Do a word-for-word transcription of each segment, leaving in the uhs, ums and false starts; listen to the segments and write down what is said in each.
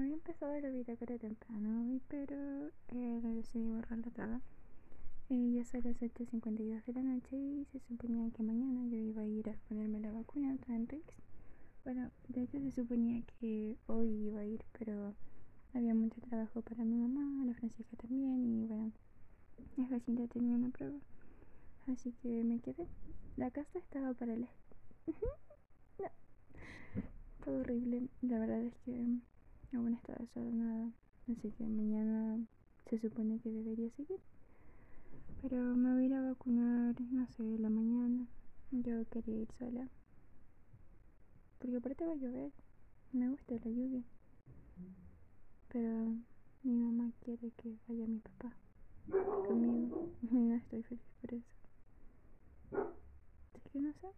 había empezado la bitácora temprano hoy, pero eh, decidí borrarla toda. Eh, ya son las ocho cincuenta y dos de la noche y se suponía que mañana yo iba a ir a ponerme la vacuna Twinrix. Bueno, de hecho se suponía que hoy iba a ir, pero había mucho trabajo para mi mamá, la Francisca también, y bueno, es Jacinta tenía una prueba, así que me quedé. La casa estaba para el este. No, todo horrible. La verdad es que aún está desordenada, así que mañana se supone que debería seguir. Pero me voy a ir a vacunar, no sé, en la mañana. Yo quería ir sola, porque aparte va a llover. Me gusta la lluvia, pero mi mamá quiere que vaya mi papá conmigo. No estoy feliz por eso. Así que no sé.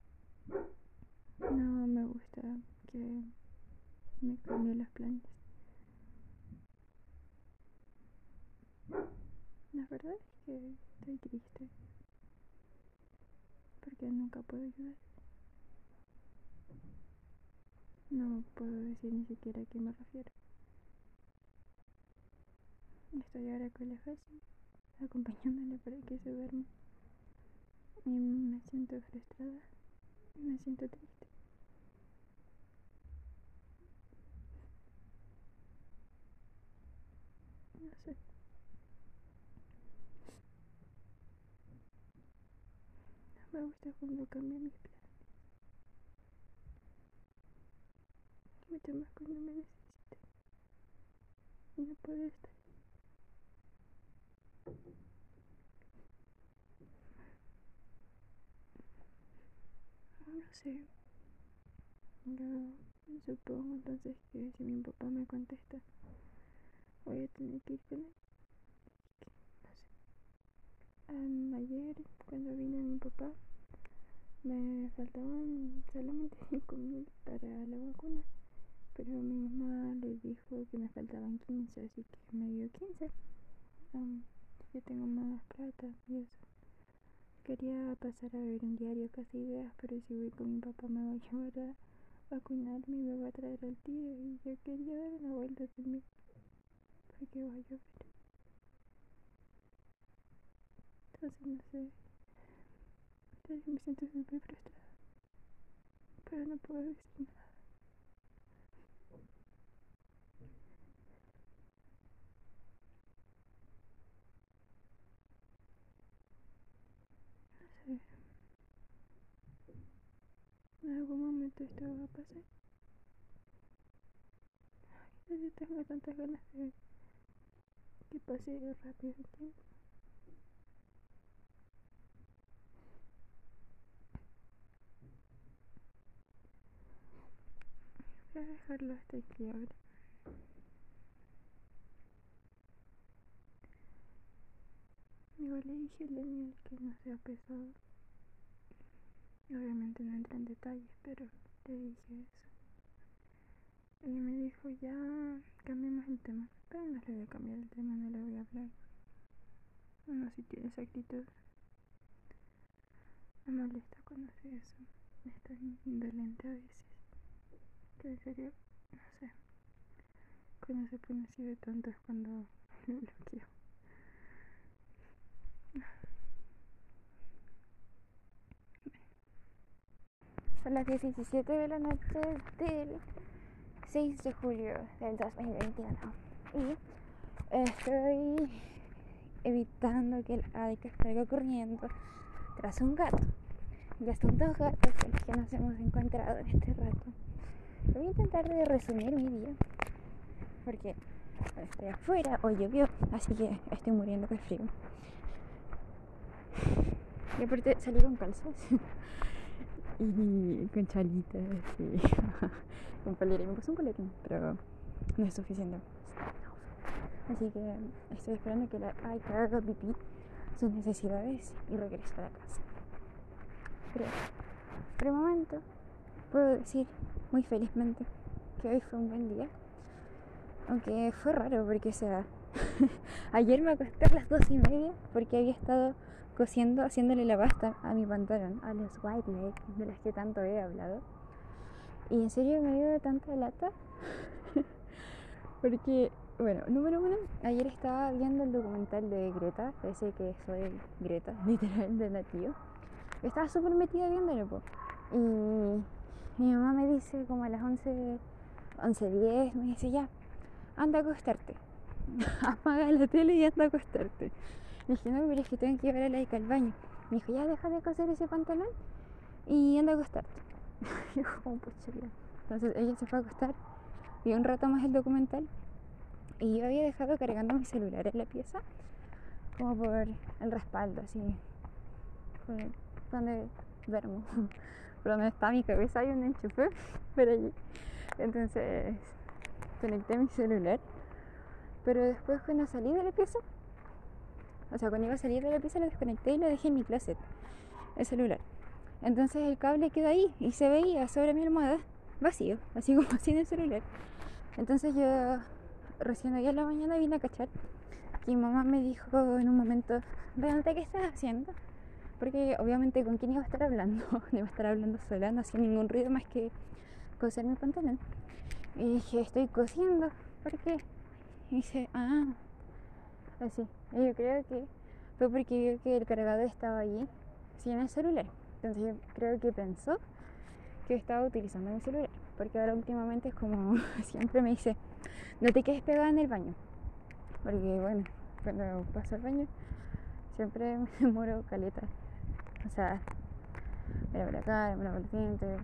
No me gusta que me cambien los planes. La verdad es que estoy triste, porque nunca puedo ayudar. No puedo decir ni siquiera a qué me refiero. Estoy ahora con la José, acompañándole para que se duerma. Y me siento frustrada, me siento triste. No sé. No me gusta cuando cambian mis planes. Mucho más cuando me necesito. Y no puedo estar. No sé. Yo supongo entonces que si mi papá me contesta, voy a tener que ir con él. No sé. Um, ayer, cuando vino mi papá, me faltaban solamente cinco mil para la vacuna, pero mi mamá le dijo que me faltaban quince, así que me dio quince. Um, yo tengo más plata y eso. Quería pasar a ver un diario, casi ideas, pero si voy con mi papá me va a llevar a vacunarme y me va a traer al tío, y yo quería dar una vuelta también, porque va a llover. Entonces no sé, entonces me siento súper frustrada, pero no puedo decir nada. En algún momento esto va a pasar. Ay, yo tengo tantas ganas de que pase rápido el tiempo. Voy a dejarlo hasta aquí ahora. Igual le dije a Daniel que no sea pesado. Obviamente no entra en detalles, pero le dije eso. Y me dijo, ya, cambiemos el tema. Pero no le voy a cambiar el tema, no le voy a hablar. Bueno, si tiene esa actitud. Me molesta cuando hace eso. Es tan indolente a veces. Que en serio, no sé. Cuando se pone así de tonto es cuando lo bloqueo. Son las diecisiete de la noche del seis de julio del dos mil veintiuno y estoy evitando que la que salga corriendo tras un gato. Ya son dos gatos con los que nos hemos encontrado en este rato. Voy a intentar de resumir mi día porque estoy afuera, hoy llovió, así que estoy muriendo de frío. Y aparte salí con calzas. Y con chalitas y con polerín, me puse un polerín, pero no es suficiente. Así que estoy esperando que la ay que haga pipí sus necesidades y regrese a la casa. Pero por el momento puedo decir muy felizmente que hoy fue un buen día. Aunque fue raro porque o sea, ayer me acosté a las dos y media porque había estado cosiendo, haciéndole la basta a mi pantalón, a los white legs de las que tanto he hablado. Y en serio me dio tanta lata Porque, bueno, número uno, ayer estaba viendo el documental de Greta, ese que soy Greta, literal, de nativo. Estaba súper metida viéndolo, po. Y mi mamá me dice, como a las once, once diez, me dice, ya, anda a acostarte. Apaga la tele y anda a acostarte. Le dije, no, pero es que tengo que llevar a la hija al baño. Me dijo, ya, deja de coser ese pantalón y anda a acostarte. Y yo, como, pucha. Entonces ella se fue a acostar, vio un rato más el documental y yo había dejado cargando mi celular en la pieza, como por el respaldo, así, por donde duermo. Por donde está mi cabeza hay un enchufe, por allí. Entonces conecté mi celular, pero después cuando salí de la pieza, o sea, cuando iba a salir de la pieza lo desconecté y lo dejé en mi closet, el celular. Entonces el cable quedó ahí y se veía sobre mi almohada, vacío, así como sin el celular. Entonces yo recién hoy en la mañana vine a cachar y mamá me dijo en un momento, Renata, ¿qué estás haciendo? Porque obviamente con quién iba a estar hablando, no iba a estar hablando sola, no hacía ningún ruido más que coser mi pantalón. Y dije, estoy cosiendo, ¿por qué? Y dice, ah, así. Y yo creo que fue porque vio que el cargador estaba allí sin el celular. Entonces yo creo que pensó que estaba utilizando mi celular, porque ahora últimamente es como siempre me dice, no te quedes pegada en el baño, porque bueno, cuando paso al baño siempre me demoro caleta, o sea, me lavo la cara, me lavo los dientes,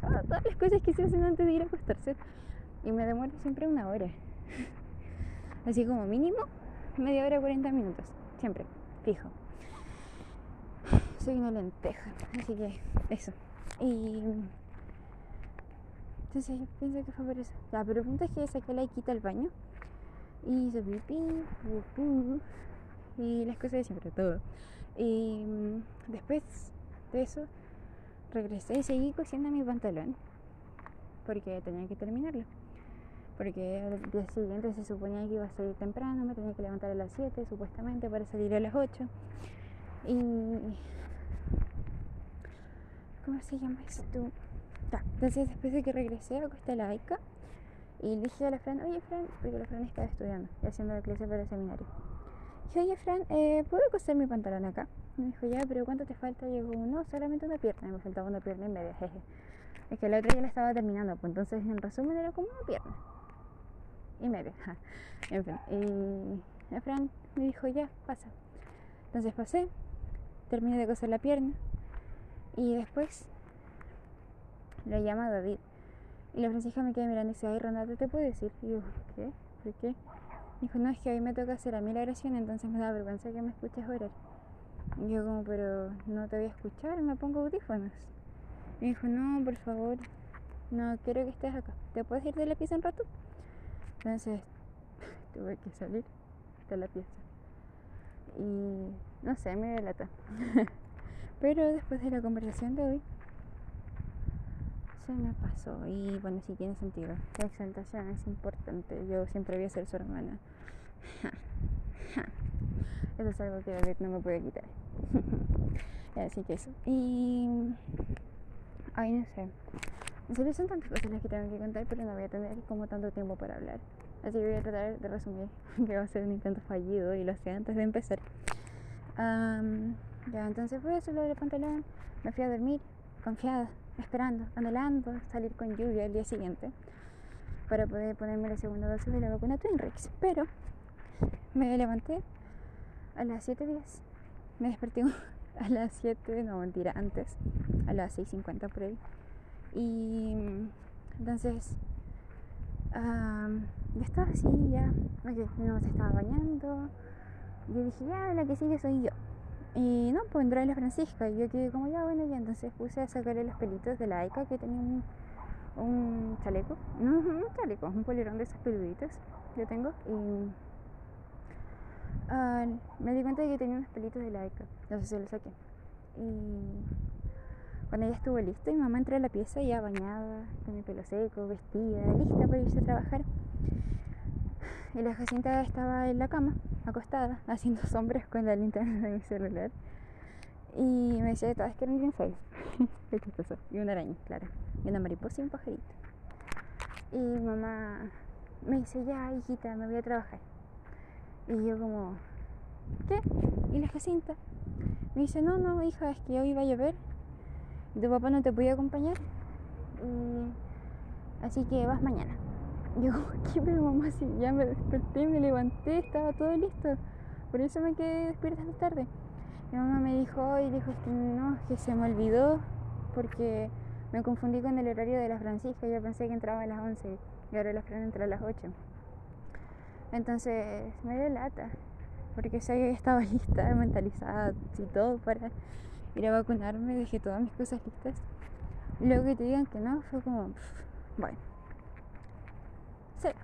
todas, todas las cosas que se hacen antes de ir a acostarse, y me demoro siempre una hora, así como mínimo media hora, cuarenta minutos, siempre, fijo. Soy una lenteja, así que eso. Y entonces yo pienso que fue por eso. La pregunta es que saqué la Iquita al baño y hizo pipí, pipí y las cosas de siempre, todo. Y después de eso regresé y seguí cosiendo mi pantalón porque tenía que terminarlo, porque al día siguiente se suponía que iba a salir temprano, me tenía que levantar a las siete supuestamente para salir a las ocho. Y... ¿cómo se llama eso tú? Ya, entonces después de que regresé acosté a la Aika y le dije a la Fran, oye Fran, porque la Fran estaba estudiando y haciendo la clase para el seminario. Dije, oye Fran, eh, ¿puedo coser mi pantalón acá? Me dijo, ya, pero ¿cuánto te falta? Y yo, no, solamente una pierna, y me faltaba una pierna y media, jeje. Es que la otra ya la estaba terminando, pues entonces en resumen era como una pierna y media, ja. En fin, y la Fran me dijo, ya, pasa. Entonces pasé, terminé de coser la pierna y después lo llama David. Y la Francisca me queda mirando y dice, ay Renata, ¿te puedo decir? Y yo, ¿qué? ¿Por qué? Y dijo, no, es que hoy me toca hacer a mí la oración, entonces me da vergüenza que me escuches orar. Y yo como, pero no te voy a escuchar, me pongo audífonos. Y dijo, no, por favor, no quiero que estés acá. ¿Te puedes ir de la pieza un rato? Entonces tuve que salir de la pieza. Y no sé, me delata. Pero después de la conversación de hoy se me pasó. Y bueno, sí tiene sentido. La exaltación es importante. Yo siempre voy a ser su hermana. Eso es algo que David no me puede quitar. Así que eso. Y... ay, no sé. En serio son tantas cosas las que tengo que contar, pero no voy a tener como tanto tiempo para hablar. Así que voy a tratar de resumir, que va a ser un intento fallido y lo hacía antes de empezar. Um, ya, entonces fue eso, lo del pantalón. Me fui a dormir, confiada, esperando, anhelando salir con lluvia el día siguiente para poder ponerme la segunda dosis de la vacuna Twinrix. Pero me levanté a las siete diez. Me desperté a las siete, no mentira, antes, a las seis cincuenta por ahí. Y entonces... Um, yo estaba así ya, okay, no se estaba bañando. Yo dije, ya, la que sigue soy yo. Y no, pues entró la Francisca. Y yo quedé como, ya, bueno, ya. Entonces puse a sacarle los pelitos de la Aika, que tenía un, un chaleco. No, un chaleco, un polerón de esos peluditos que tengo. Y uh, me di cuenta de que tenía unos pelitos de la Aika. Entonces se los saqué. Y cuando ella estuvo lista, mi mamá entró a la pieza ya bañada, con mi pelo seco, vestida, lista para irse a trabajar. Y la Jacinta estaba en la cama, acostada, haciendo sombras con la linterna de mi celular. Y me decía de todas que era un dinosaurio. Qué chistoso. Y una araña, claro. Y una mariposa y un pajarito. Y mamá me dice, ya hijita, me voy a trabajar. Y yo como, ¿qué? ¿Y la Jacinta? Me dice, no, no, hija, es que hoy iba a llover y tu papá no te podía acompañar, y... así que vas mañana. Y yo como, ¿qué? Pero mamá, si ya me desperté, me levanté, estaba todo listo, por eso me quedé despierta hasta tarde. Mi mamá me dijo, hoy dijo que no, que se me olvidó porque me confundí con el horario de la Francisca, yo pensé que entraba a las once y ahora la Fran entra a las ocho. Entonces me dio lata, porque sabía que estaba lista, mentalizada y todo para ir a vacunarme, dejé todas mis cosas listas. Luego que te digan que no, fue como, pff, bueno, será.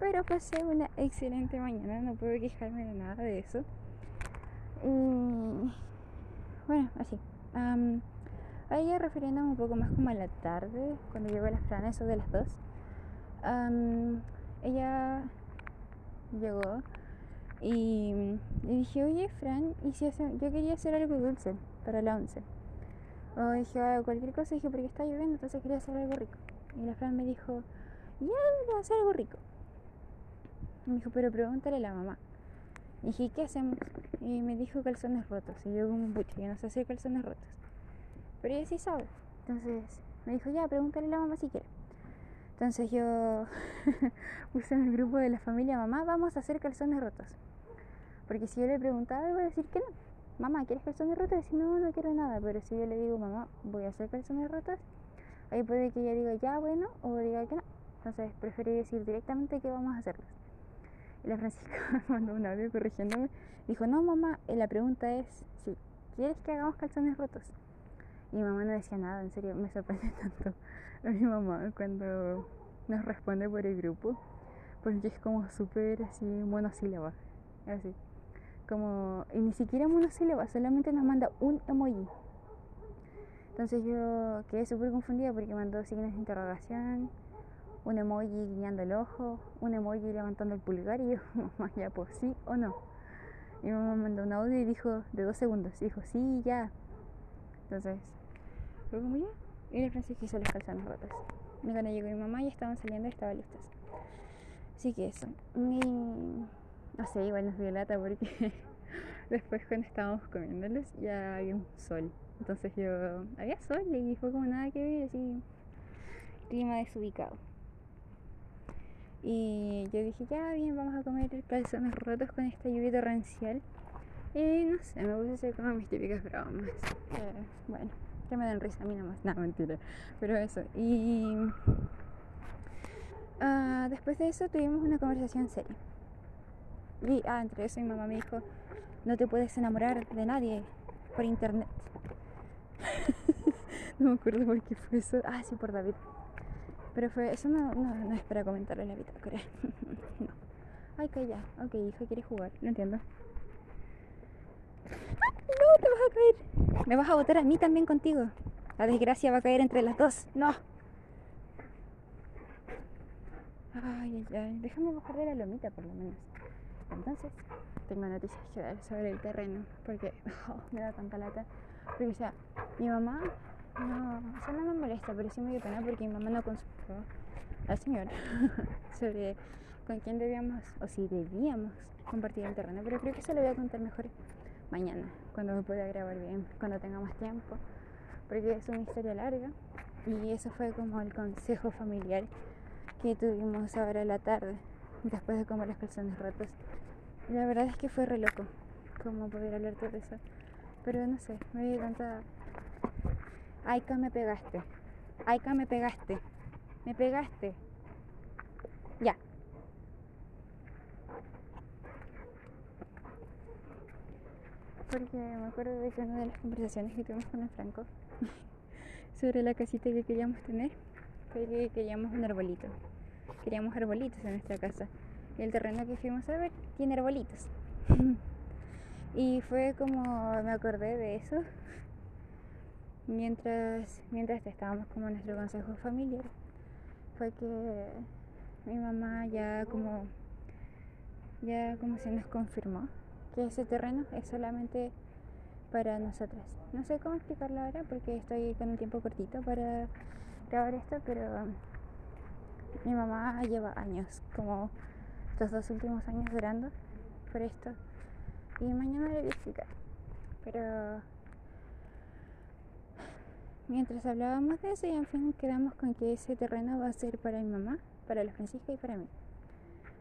Pero pasé una excelente mañana, no puedo quejarme de nada de eso. Y bueno, así. Um, ahí refiriéndome un poco más como a la tarde, cuando llegó la Fran, eso de las dos. Um, ella llegó y le dije, oye Fran, ¿y si hace? Yo quería hacer algo dulce para la once. O dije, ah, cualquier cosa, dije, porque está lloviendo, entonces quería hacer algo rico. Y la Fran me dijo, ya, voy a hacer algo rico. Y me dijo, pero pregúntale a la mamá. Y dije, ¿qué hacemos? Y me dijo calzones rotos. Y yo como, pucha, yo no sé hacer calzones rotos. Pero ella sí sabe. Entonces me dijo, ya, pregúntale a la mamá si quiere. Entonces yo puse en el grupo de la familia, mamá, vamos a hacer calzones rotos. Porque si yo le preguntaba, iba a decir que no. Mamá, ¿quieres calzones rotos? Y no, no quiero nada. Pero si yo le digo, mamá, voy a hacer calzones rotos, ahí puede que ella diga, ya, bueno, o diga que no. Entonces preferí decir directamente que vamos a hacerlos. Y la Francisca me mandó un audio corrigiéndome. Dijo, no mamá, la pregunta es si quieres que hagamos calzones rotos. Y mi mamá no decía nada, en serio, me sorprende tanto a mi mamá cuando nos responde por el grupo, porque es como súper así monosílaba, así como, y ni siquiera monosílaba, solamente nos manda un emoji. Entonces yo quedé súper confundida porque mandó signos de interrogación, un emoji guiñando el ojo, un emoji levantando el pulgar, y yo, mamá, ya, pues, ¿sí o no? Y mi mamá mandó un audio y dijo, de dos segundos, y dijo, sí, ya. Entonces, luego como ya, y la Francisca hizo los calzones rotos. Y cuando llegó mi mamá, ya estaban saliendo y estaban listas. Así que eso. Y, no sé, igual nos dio lata porque después cuando estábamos comiéndolos, ya había un sol. Entonces yo, había sol y fue como nada que ver, así, clima desubicado. Y yo dije, ya bien, vamos a comer calzones rotos con esta lluvia rancial. Y no sé, me puse a hacer como mis típicas bromas. Eh, bueno, que me dan risa a mí nomás. No, mentira. Pero eso. Y uh, después de eso tuvimos una conversación seria. Y ah, entre eso mi mamá me dijo, no te puedes enamorar de nadie por internet. No me acuerdo por qué fue eso. Ah, sí, por David. Pero fue, eso no, no, no es para comentarlo en la bitácora. No. Ay, calla. Ok, hija, ¿quieres jugar? No entiendo. ¡Ah! ¡No! ¡Te vas a caer! Me vas a botar a mí también contigo. La desgracia va a caer entre las dos. ¡No! Ay, ay, ay. Déjame bajar de la lomita por lo menos. Entonces, tengo noticias que dar sobre el terreno. Porque oh, me da tanta lata. Porque, o sea, mi mamá... No, o sea, no me molesta, pero sí me dio pena porque mi mamá no consultó al señor sobre con quién debíamos, o si debíamos compartir el terreno, pero creo que se lo voy a contar mejor mañana, cuando me pueda grabar bien, cuando tenga más tiempo, porque es una historia larga. Y eso fue como el consejo familiar que tuvimos ahora en la tarde, después de comer los calzones rotos. La verdad es que fue re loco, como poder hablar todo eso, pero no sé, me dio tanta... Aika, me pegaste. Aika, me pegaste. Me pegaste. Ya. Porque me acuerdo de que una de las conversaciones que tuvimos con el Franco sobre la casita que queríamos tener, fue que queríamos un arbolito. Queríamos arbolitos en nuestra casa. Y el terreno que fuimos a ver tiene arbolitos. Y fue como me acordé de eso. Mientras, mientras estábamos como en nuestro consejo familiar, fue que mi mamá ya como, ya como se nos confirmó que ese terreno es solamente para nosotras. No sé cómo explicarlo ahora porque estoy con un tiempo cortito para grabar esto, pero Mi mamá lleva años, como los dos últimos años llorando por esto. Y mañana le voy a explicar. Pero mientras hablábamos de eso, y en fin quedamos con que ese terreno va a ser para mi mamá, para la Francisca y para mí.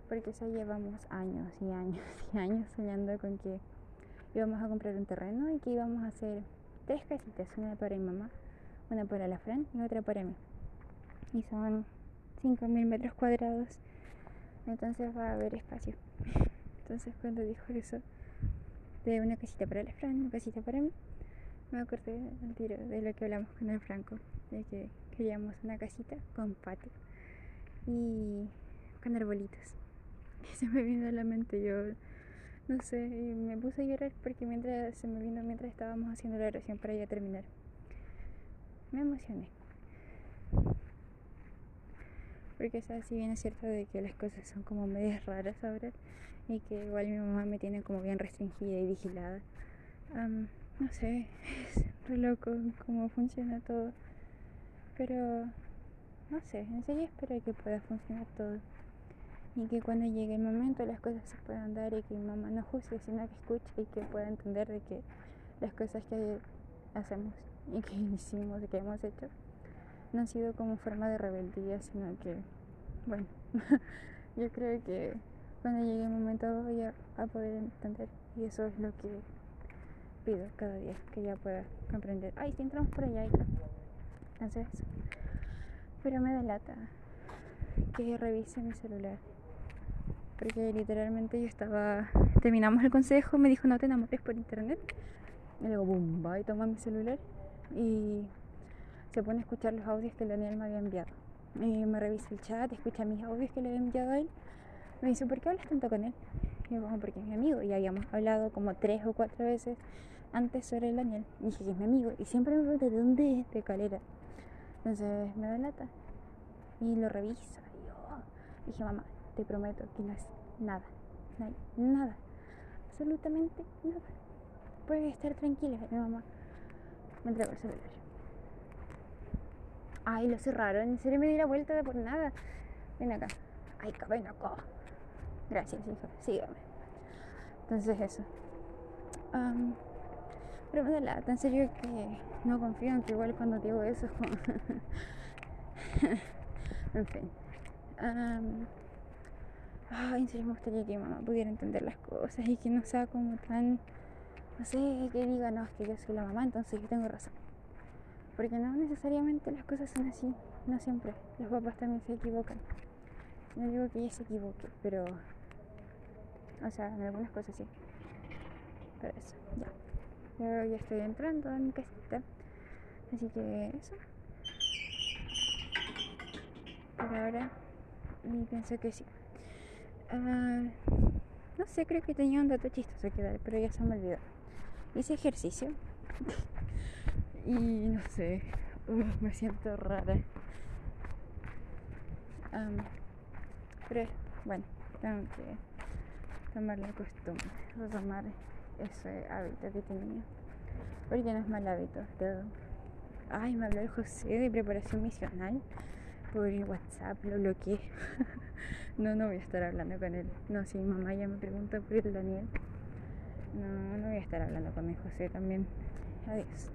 Porque eso llevamos años y años y años soñando con que íbamos a comprar un terreno y que íbamos a hacer tres casitas, una para mi mamá, una para la Fran y otra para mí. Y son cinco mil metros cuadrados, entonces va a haber espacio. Entonces cuando dijo eso, de una casita para la Fran, una casita para mí, me acordé al tiro de lo que hablamos con el Franco, de que queríamos una casita con patio y con arbolitos. Y se me vino a la mente, yo no sé, y me puse a llorar porque mientras se me vino, mientras estábamos haciendo la oración para ya terminar, me emocioné. Porque, ¿sabes? Si bien es cierto de que las cosas son como medias raras ahora y que igual mi mamá me tiene como bien restringida y vigilada, um, no sé, es re loco cómo funciona todo, pero no sé, en serio espero que pueda funcionar todo y que cuando llegue el momento las cosas se puedan dar y que mi mamá no juzgue, sino que escuche y que pueda entender de que las cosas que hacemos y que hicimos y que hemos hecho no ha sido como forma de rebeldía, sino que, bueno, yo creo que cuando llegue el momento voy a, a poder entender, y eso es lo que pido cada día, que ya pueda comprender. Ay, si entramos por allá, hija. Entonces, pero me da lata que revise mi celular, porque literalmente yo estaba, terminamos el consejo, me dijo no te enamores por internet, y luego boom, va y toma mi celular y se pone a escuchar los audios que Daniel me había enviado. Y me revisa el chat, escucha mis audios que le había enviado a él. Me dice, ¿por qué hablas tanto con él? Y yo, bueno, porque es mi amigo. Y habíamos hablado como tres o cuatro veces antes sobre el Daniel. Y dije que es mi amigo. Y siempre me pregunta, ¿de dónde es? De Calera. Entonces me da lata. Y lo reviso. Y yo, oh. Dije, mamá, te prometo que no es nada. No hay nada. Absolutamente nada. Puedes estar tranquila. Mi mamá me entregó el celular. Ay, lo cerraron, en serio me di la vuelta de por nada. Ven acá. Ay, ven acá. Gracias, hijo, sígame. Entonces eso. Um, pero me da lata, en serio que no confío en que igual cuando digo eso es como... en fin. Um, oh, en serio me gustaría que mamá pudiera entender las cosas y que no sea como tan... No sé, que diga, no, es que yo soy la mamá, entonces yo tengo razón. Porque no necesariamente las cosas son así, no siempre. Los papás también se equivocan. No digo que ella se equivoque, pero... O sea, en algunas cosas sí. Pero eso, ya. Yo ya estoy entrando en mi casita. Así que eso. Por ahora. Y pienso que sí. Uh, no sé, creo que tenía un dato chistoso que dar, pero ya se me olvidó. Hice ejercicio. Y no sé, uh, me siento rara. Um, pero bueno, tengo que tomar la costumbre, retomar ese hábito que tenía. Porque no es mal hábito, todo. Ay, me habló el José de preparación misional por WhatsApp, lo bloqueé. No, no voy a estar hablando con él. No, si mi mamá ya me pregunta por el Daniel. No, no voy a estar hablando con mi José también. Adiós.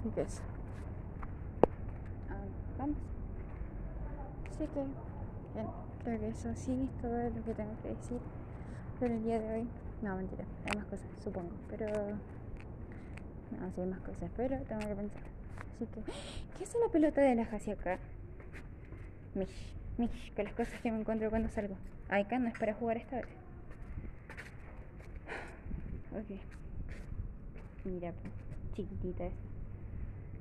Así que eso. Um, vamos. Así que, bien, creo que eso sí es todo lo que tengo que decir por el día de hoy. No, mentira, hay más cosas, supongo, pero... No, sí hay más cosas, pero tengo que pensar. Así que, ¿qué hace la pelota de las hacia acá? Mish, mish, con las cosas que me encuentro cuando salgo. Ah, acá no es para jugar esta vez. Ok. Mira, chiquitita esa.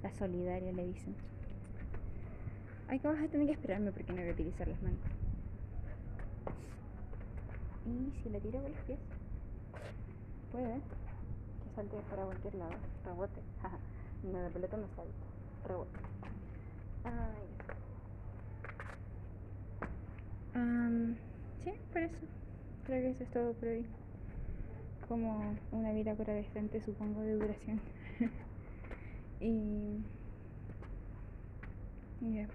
La solidaria le dicen. Ay, que vas a tener que esperarme porque no voy a utilizar las manos. Y si la tiro con los pies, puede que salte para cualquier lado. Rebote. Jaja. No, la pelota no salta. Rebote. Ay. Um, sí, por eso. Creo que eso es todo por hoy. Como una bitácora decente, supongo, de duración. Y... ya. Yeah.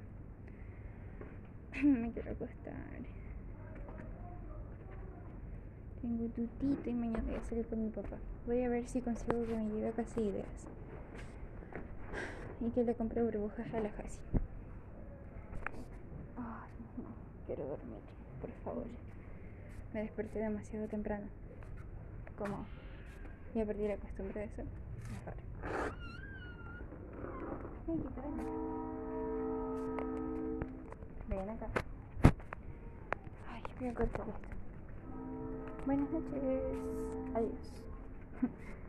Me quiero acostar. Tengo tutito y mañana voy a salir con mi papá. Voy a ver si consigo que me lleve a Casa Ideas y que le compre burbujas a la Jasi. Ay, no, quiero dormir, por favor. Me desperté demasiado temprano. Como ya perdí la costumbre de eso. Mejor. Ven acá. Ven acá. Ay, voy a cortar esto. Buenas noches. Adiós.